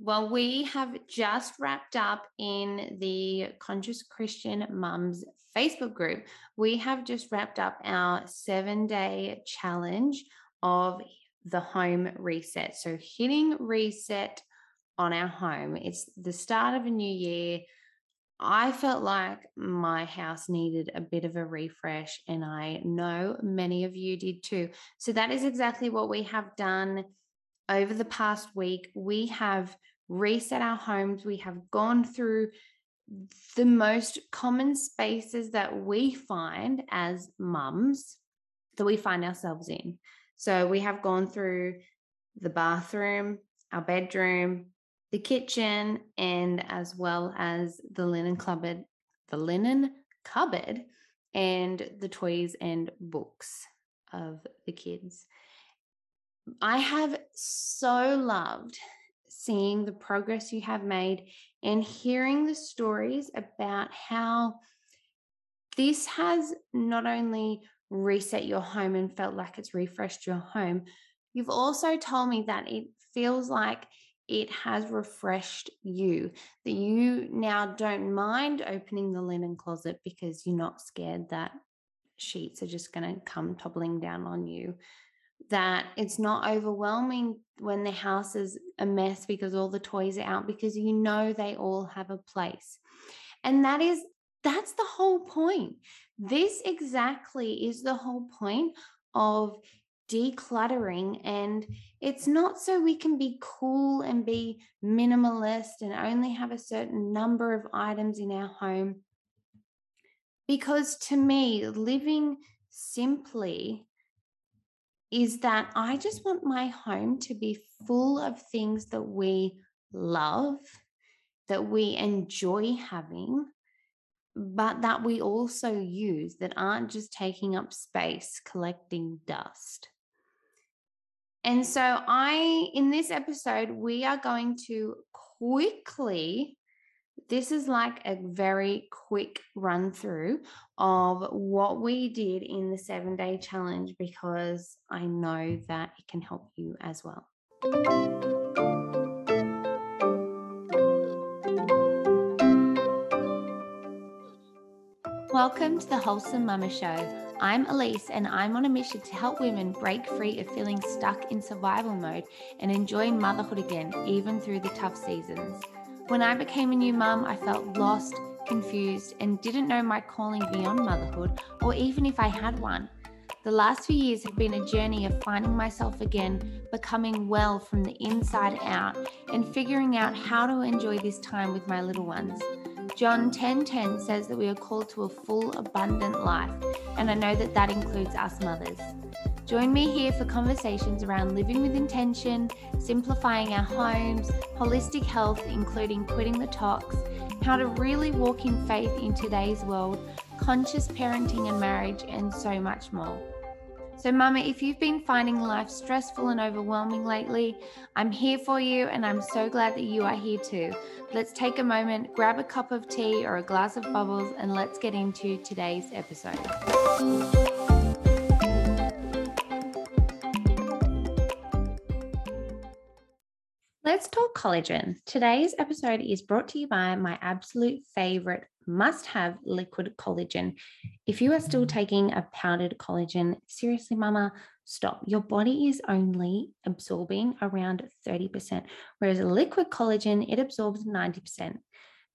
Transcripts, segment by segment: Well, we have just wrapped up in the Conscious Christian Mums Facebook group. We have just wrapped up our 7-day challenge of the home reset. So hitting reset on our home. It's the start of a new year. I felt like my house needed a bit of a refresh, and I know many of you did too. So that is exactly what we have done over the past week. We have reset our homes. We have gone through the most common spaces that we find as mums that we find ourselves in. So we have gone through the bathroom, our bedroom, the kitchen, and as well as the linen cupboard, and the toys and books of the kids. I have so loved seeing the progress you have made and hearing the stories about how this has not only reset your home and felt like it's refreshed your home, you've also told me that it feels like it has refreshed you, that you now don't mind opening the linen closet because you're not scared that sheets are just going to come toppling down on you, that it's not overwhelming when the house is a mess because all the toys are out, because you know they all have a place. And that's the whole point. This exactly is the whole point of decluttering, and it's not so we can be cool and be minimalist and only have a certain number of items in our home. Because to me, living simply is that I just want my home to be full of things that we love, that we enjoy having, but that we also use, that aren't just taking up space, collecting dust. And so in this episode, we are going to this is like a very quick run through of what we did in the 7-day challenge, because I know that it can help you as well. Welcome to the Wholesome Mama Show. I'm Elise, and I'm on a mission to help women break free of feeling stuck in survival mode and enjoy motherhood again, even through the tough seasons. When I became a new mum, I felt lost, confused, and didn't know my calling beyond motherhood, or even if I had one. The last few years have been a journey of finding myself again, becoming well from the inside out, and figuring out how to enjoy this time with my little ones. John 10:10 says that we are called to a full, abundant life, and I know that that includes us mothers. Join me here for conversations around living with intention, simplifying our homes, holistic health, including quitting the tox, how to really walk in faith in today's world, conscious parenting and marriage, and so much more. So Mama, if you've been finding life stressful and overwhelming lately, I'm here for you, and I'm so glad that you are here too. Let's take a moment, grab a cup of tea or a glass of bubbles, and let's get into today's episode. Let's talk collagen. Today's episode is brought to you by my absolute favorite must-have liquid collagen. If you are still taking a powdered collagen, seriously, Mama, stop. Your body is only absorbing around 30%, whereas liquid collagen, it absorbs 90%.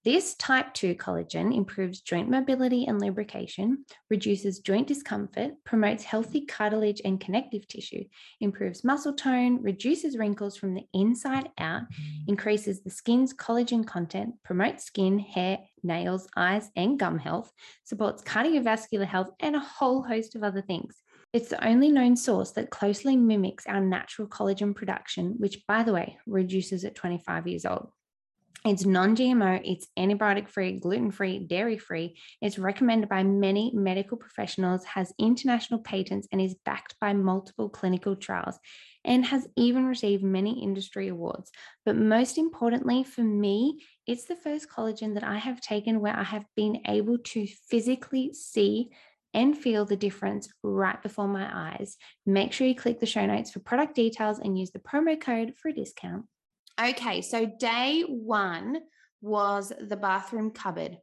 This type 2 collagen improves joint mobility and lubrication, reduces joint discomfort, promotes healthy cartilage and connective tissue, improves muscle tone, reduces wrinkles from the inside out, increases the skin's collagen content, promotes skin, hair, nails, eyes, and gum health, supports cardiovascular health, and a whole host of other things. It's the only known source that closely mimics our natural collagen production, which, by the way, reduces at 25 years old. It's non-GMO, it's antibiotic-free, gluten-free, dairy-free. It's recommended by many medical professionals, has international patents, and is backed by multiple clinical trials, and has even received many industry awards. But most importantly for me, it's the first collagen that I have taken where I have been able to physically see and feel the difference right before my eyes. Make sure you click the show notes for product details and use the promo code for a discount. Okay, so day one was the bathroom cupboard.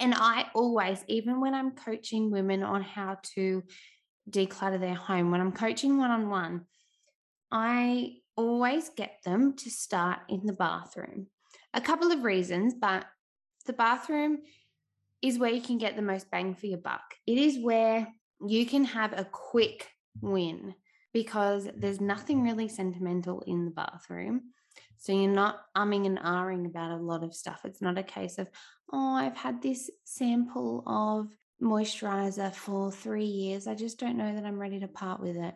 And I always, even when I'm coaching women on how to declutter their home, when I'm coaching one-on-one, I always get them to start in the bathroom. A couple of reasons, but the bathroom is where you can get the most bang for your buck. It is where you can have a quick win because there's nothing really sentimental in the bathroom. So you're not umming and ahhing about a lot of stuff. It's not a case of, oh, I've had this sample of moisturizer for 3 years. I just don't know that I'm ready to part with it.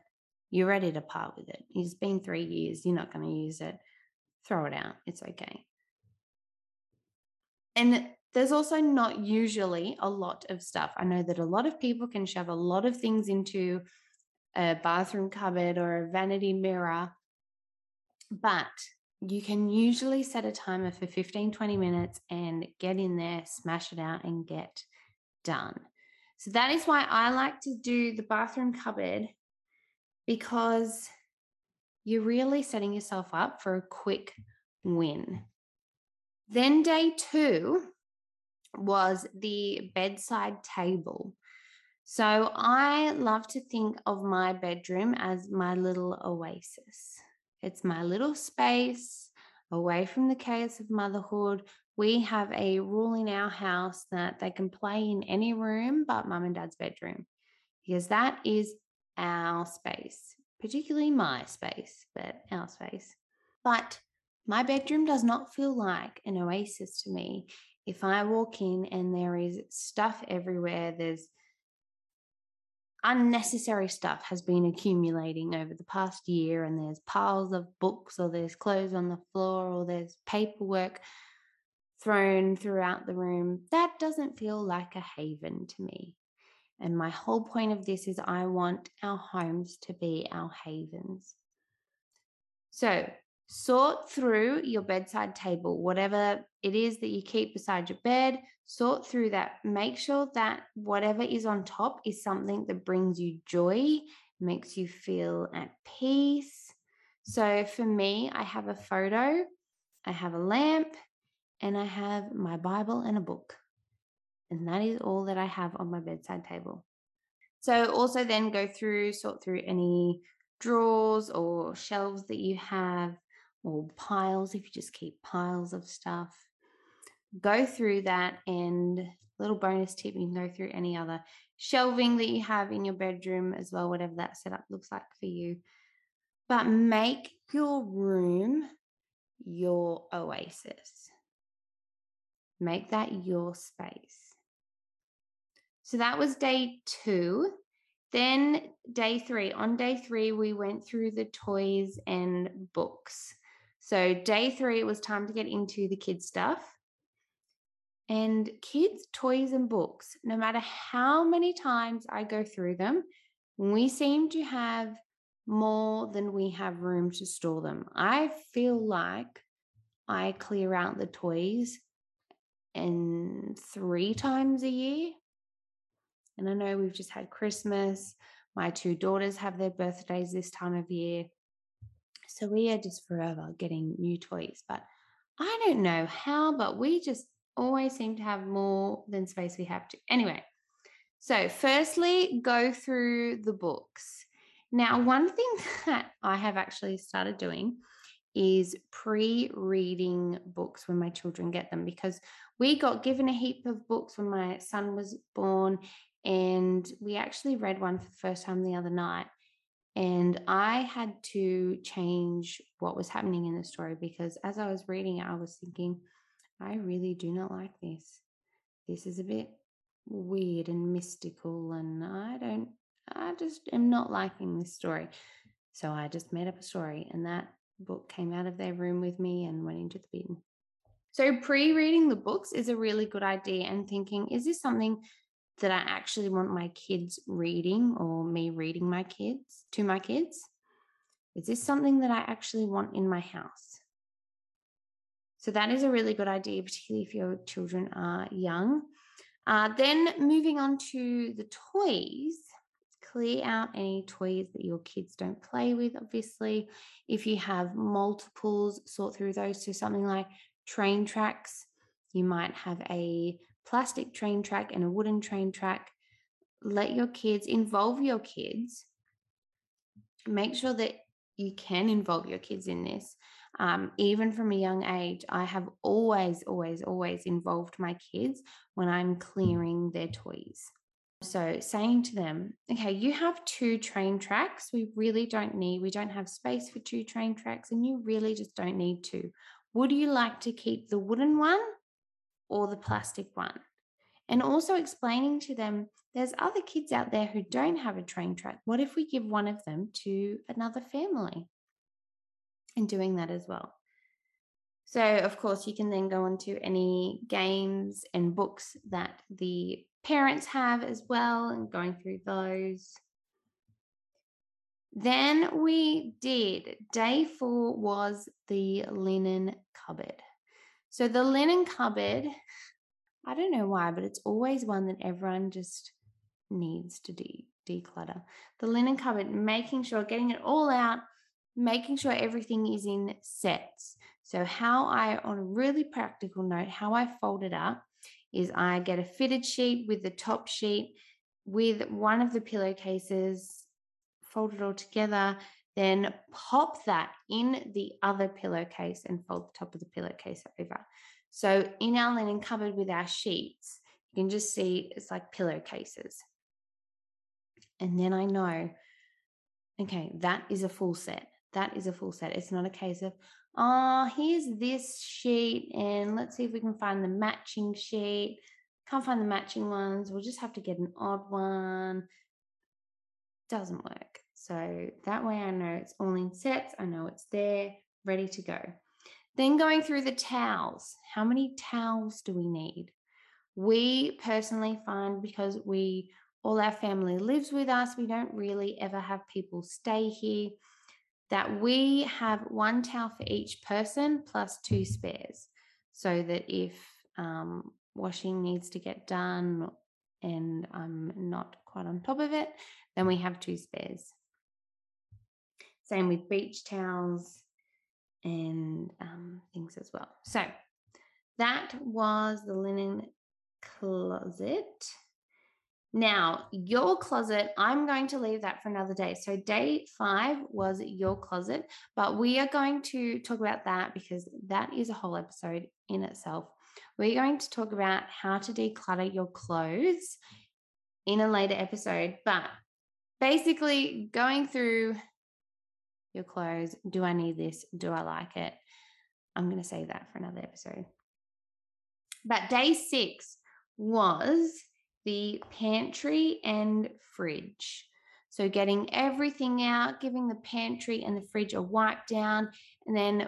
You're ready to part with it. It's been 3 years. You're not going to use it. Throw it out. It's okay. And there's also not usually a lot of stuff. I know that a lot of people can shove a lot of things into a bathroom cupboard or a vanity mirror, but you can usually set a timer for 15, 20 minutes and get in there, smash it out and get done. So that is why I like to do the bathroom cupboard, because you're really setting yourself up for a quick win. Then day two was the bedside table. So I love to think of my bedroom as my little oasis. It's my little space away from the chaos of motherhood. We have a rule in our house that they can play in any room but mum and dad's bedroom, because that is our space, particularly my space, but our space. But my bedroom does not feel like an oasis to me. If I walk in and there is stuff everywhere, there's unnecessary stuff has been accumulating over the past year, and there's piles of books, or there's clothes on the floor, or there's paperwork thrown throughout the room. That doesn't feel like a haven to me. And my whole point of this is I want our homes to be our havens. So sort through your bedside table, whatever it is that you keep beside your bed, sort through that. Make sure that whatever is on top is something that brings you joy, makes you feel at peace. So for me, I have a photo, I have a lamp, and I have my Bible and a book. And that is all that I have on my bedside table. So also then go through, sort through any drawers or shelves that you have, or piles if you just keep piles of stuff. Go through that, and little bonus tip, you can go through any other shelving that you have in your bedroom as well, whatever that setup looks like for you. But make your room your oasis. Make that your space. So that was day two. Then day three. On day three, we went through the toys and books. So day three, it was time to get into the kids' stuff. And kids' toys and books, no matter how many times I go through them, we seem to have more than we have room to store them. I feel like I clear out the toys and 3 times a year. And I know we've just had Christmas. My 2 daughters have their birthdays this time of year. So we are just forever getting new toys. But I don't know how, but we just always seem to have more than space we have to. Anyway, so firstly, go through the books. Now, one thing that I have actually started doing is pre-reading books when my children get them, because we got given a heap of books when my son was born, and we actually read one for the first time the other night, and I had to change what was happening in the story, because as I was reading it, I was thinking, I really do not like this. This is a bit weird and mystical, and I just am not liking this story. So I just made up a story, and that book came out of their room with me and went into the bin. So pre-reading the books is a really good idea, and thinking, is this something that I actually want my kids reading, or me reading my kids to my kids? Is this something that I actually want in my house? So that is a really good idea, particularly if your children are young. Then moving on to the toys, Clear out any toys that your kids don't play with, obviously. If you have multiples, sort through those. So something like train tracks, you might have a plastic train track and a wooden train track. Let your kids, involve your kids. Make sure that you can involve your kids in this. Even from a young age, I have always involved my kids when I'm clearing their toys. So saying to them, okay, you have 2 train tracks. We don't have space for 2 train tracks, and you really just don't need 2. Would you like to keep the wooden one or the plastic one? And also explaining to them, there's other kids out there who don't have a train track. What if we give one of them to another family? And doing that as well. So, of course, you can then go on to any games and books that the parents have as well, and going through those. Then we did, day 4 was the linen cupboard. So the linen cupboard, I don't know why, but it's always one that everyone just needs to declutter. The linen cupboard, making sure, getting it all out, making sure everything is in sets. So on a really practical note, how I fold it up is I get a fitted sheet with the top sheet, with one of the pillowcases, fold it all together, then pop that in the other pillowcase and fold the top of the pillowcase over. So in our linen cupboard with our sheets, you can just see it's like pillowcases. And then I know, okay, that is a full set. That is a full set. It's not a case of, oh, here's this sheet and let's see if we can find the matching sheet. Can't find the matching ones. We'll just have to get an odd one. Doesn't work. So that way I know it's all in sets. I know it's there, ready to go. Then going through the towels. How many towels do we need? We personally find, because all our family lives with us, we don't really ever have people stay here, that we have 1 towel for each person plus 2 spares, so that if washing needs to get done and I'm not quite on top of it, then we have 2 spares. Same with beach towels and things as well. So that was the linen closet. Now, your closet, I'm going to leave that for another day. So day 5 was your closet, but we are going to talk about that because that is a whole episode in itself. We're going to talk about how to declutter your clothes in a later episode, but basically going through your clothes. Do I need this? Do I like it? I'm going to save that for another episode. But day 6 was the pantry and fridge. So getting everything out, giving the pantry and the fridge a wipe down, and then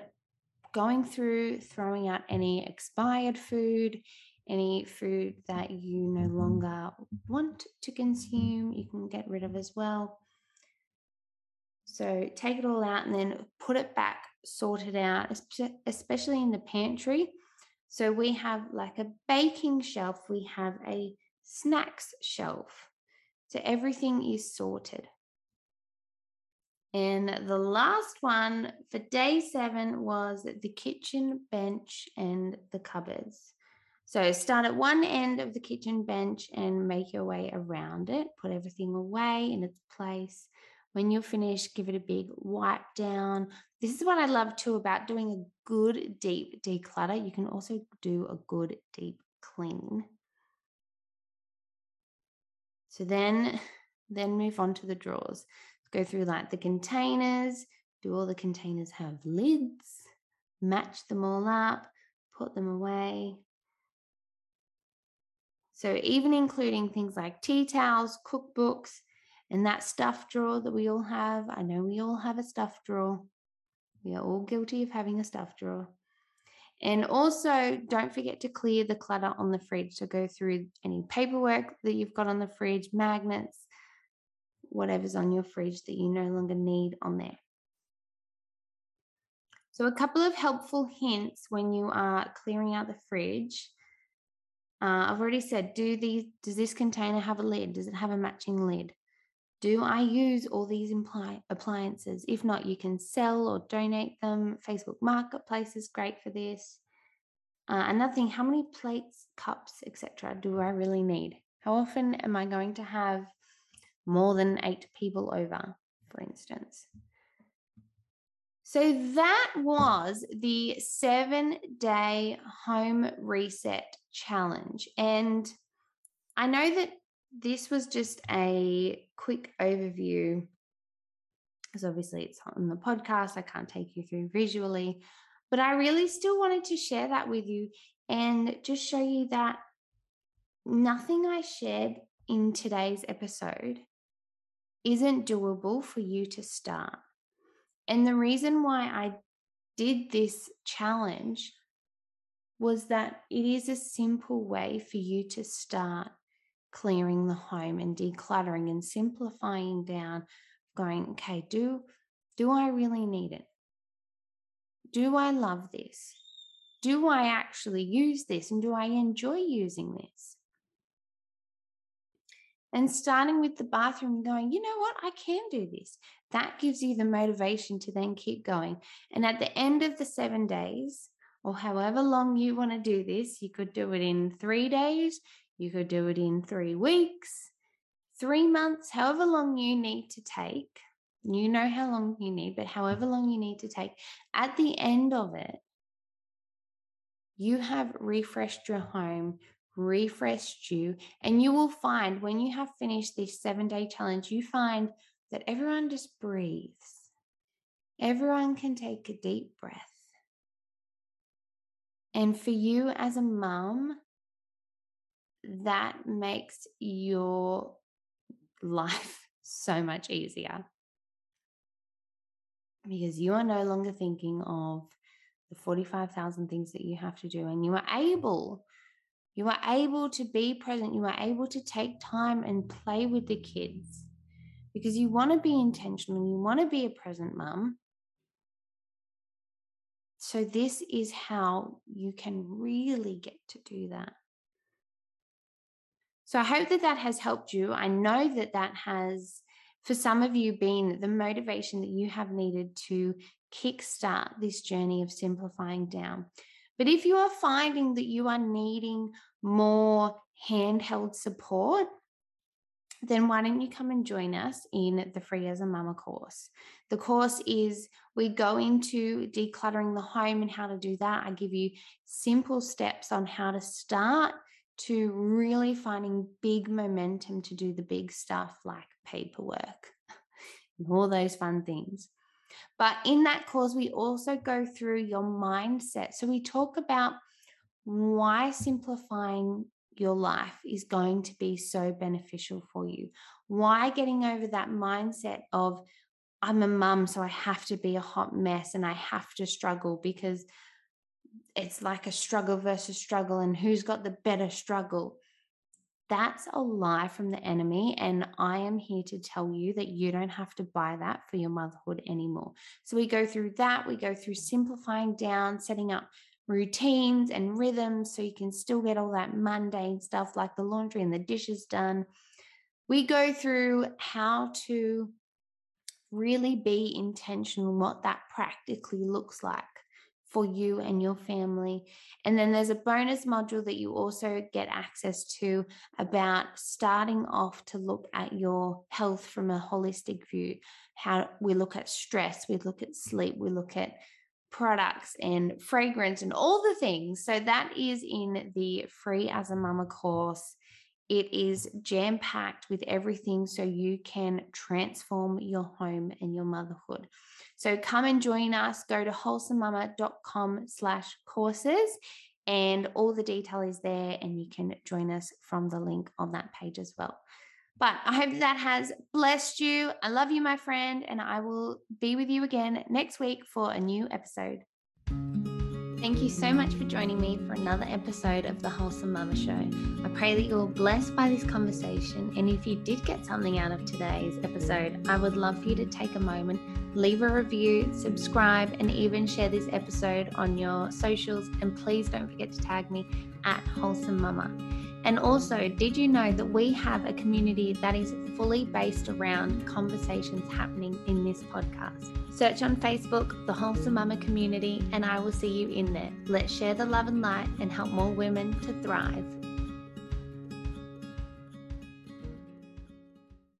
going through, throwing out any expired food, any food that you no longer want to consume, you can get rid of as well. So take it all out and then put it back, sort it out, especially in the pantry. So we have like a baking shelf, we have a snacks shelf, so everything is sorted. And the last one for day 7 was the kitchen bench and the cupboards. So start at one end of the kitchen bench and make your way around it, put everything away in its place. When you're finished, give it a big wipe down. This is what I love too about doing a good deep declutter. You can also do a good deep clean. So then move on to the drawers. Go through like the containers. Do all the containers have lids? Match them all up, put them away. So even including things like tea towels, cookbooks, and that stuff drawer that we all have. I know we all have a stuff drawer. We are all guilty of having a stuff drawer. And also, don't forget to clear the clutter on the fridge. So go through any paperwork that you've got on the fridge, magnets, whatever's on your fridge that you no longer need on there. So a couple of helpful hints when you are clearing out the fridge. I've already said, does this container have a lid? Does it have a matching lid? Do I use all these appliances? If not, you can sell or donate them. Facebook Marketplace is great for this. Another thing, how many plates, cups, etc. do I really need? How often am I going to have more than 8 people over, for instance? So that was the 7-day home reset challenge. And I know that this was just a quick overview, because obviously it's on the podcast. I can't take you through visually, but I really still wanted to share that with you and just show you that nothing I shared in today's episode isn't doable for you to start. And the reason why I did this challenge was that it is a simple way for you to start clearing the home and decluttering and simplifying down, going, okay, do I really need it? Do I love this? Do I actually use this? And do I enjoy using this? And starting with the bathroom, going, you know what, I can do this. That gives you the motivation to then keep going. And at the end of the 7 days, or however long you want to do this, you could do it in 3 days, you could do it in 3 weeks, 3 months, however long you need to take. You know how long you need, but however long you need to take, at the end of it, you have refreshed your home, refreshed you, and you will find when you have finished this 7-day challenge, you find that everyone just breathes. Everyone can take a deep breath. And for you as a mum, that makes your life so much easier, because you are no longer thinking of the 45,000 things that you have to do, and you are able to be present. You are able to take time and play with the kids, because you want to be intentional. You want to be a present mum. So this is how you can really get to do that. So I hope that has helped you. I know that has, for some of you, been the motivation that you have needed to kickstart this journey of simplifying down. But if you are finding that you are needing more handheld support, then why don't you come and join us in the Free as a Mama course? The course is, we go into decluttering the home and how to do that. I give you simple steps on how to start to really finding big momentum to do the big stuff like paperwork and all those fun things. But in that course, we also go through your mindset. So we talk about why simplifying your life is going to be so beneficial for you. Why getting over that mindset of, I'm a mum, so I have to be a hot mess and I have to struggle, because it's like a struggle versus struggle, and who's got the better struggle. That's a lie from the enemy, and I am here to tell you that you don't have to buy that for your motherhood anymore. So we go through that. We go through simplifying down, setting up routines and rhythms so you can still get all that mundane stuff like the laundry and the dishes done. We go through how to really be intentional, what that practically looks like for you and your family. And then there's a bonus module that you also get access to about starting off to look at your health from a holistic view. How we look at stress, we look at sleep, we look at products and fragrance and all the things. So that is in the Free as a Mama course. It is jam-packed with everything so you can transform your home and your motherhood. So come and join us. Go to wholesomemama.com/courses, and all the detail is there, and you can join us from the link on that page as well. But I hope that has blessed you. I love you, my friend, and I will be with you again next week for a new episode. Thank you so much for joining me for another episode of the Wholesome Mama Show. I pray that you're blessed by this conversation, and if you did get something out of today's episode, I would love for you to take a moment, leave a review, subscribe, and even share this episode on your socials, and please don't forget to tag me at Wholesome Mama. And also, did you know that we have a community that is fully based around conversations happening in this podcast? Search on Facebook, the Wholesome Mama community, and I will see you in there. Let's share the love and light and help more women to thrive.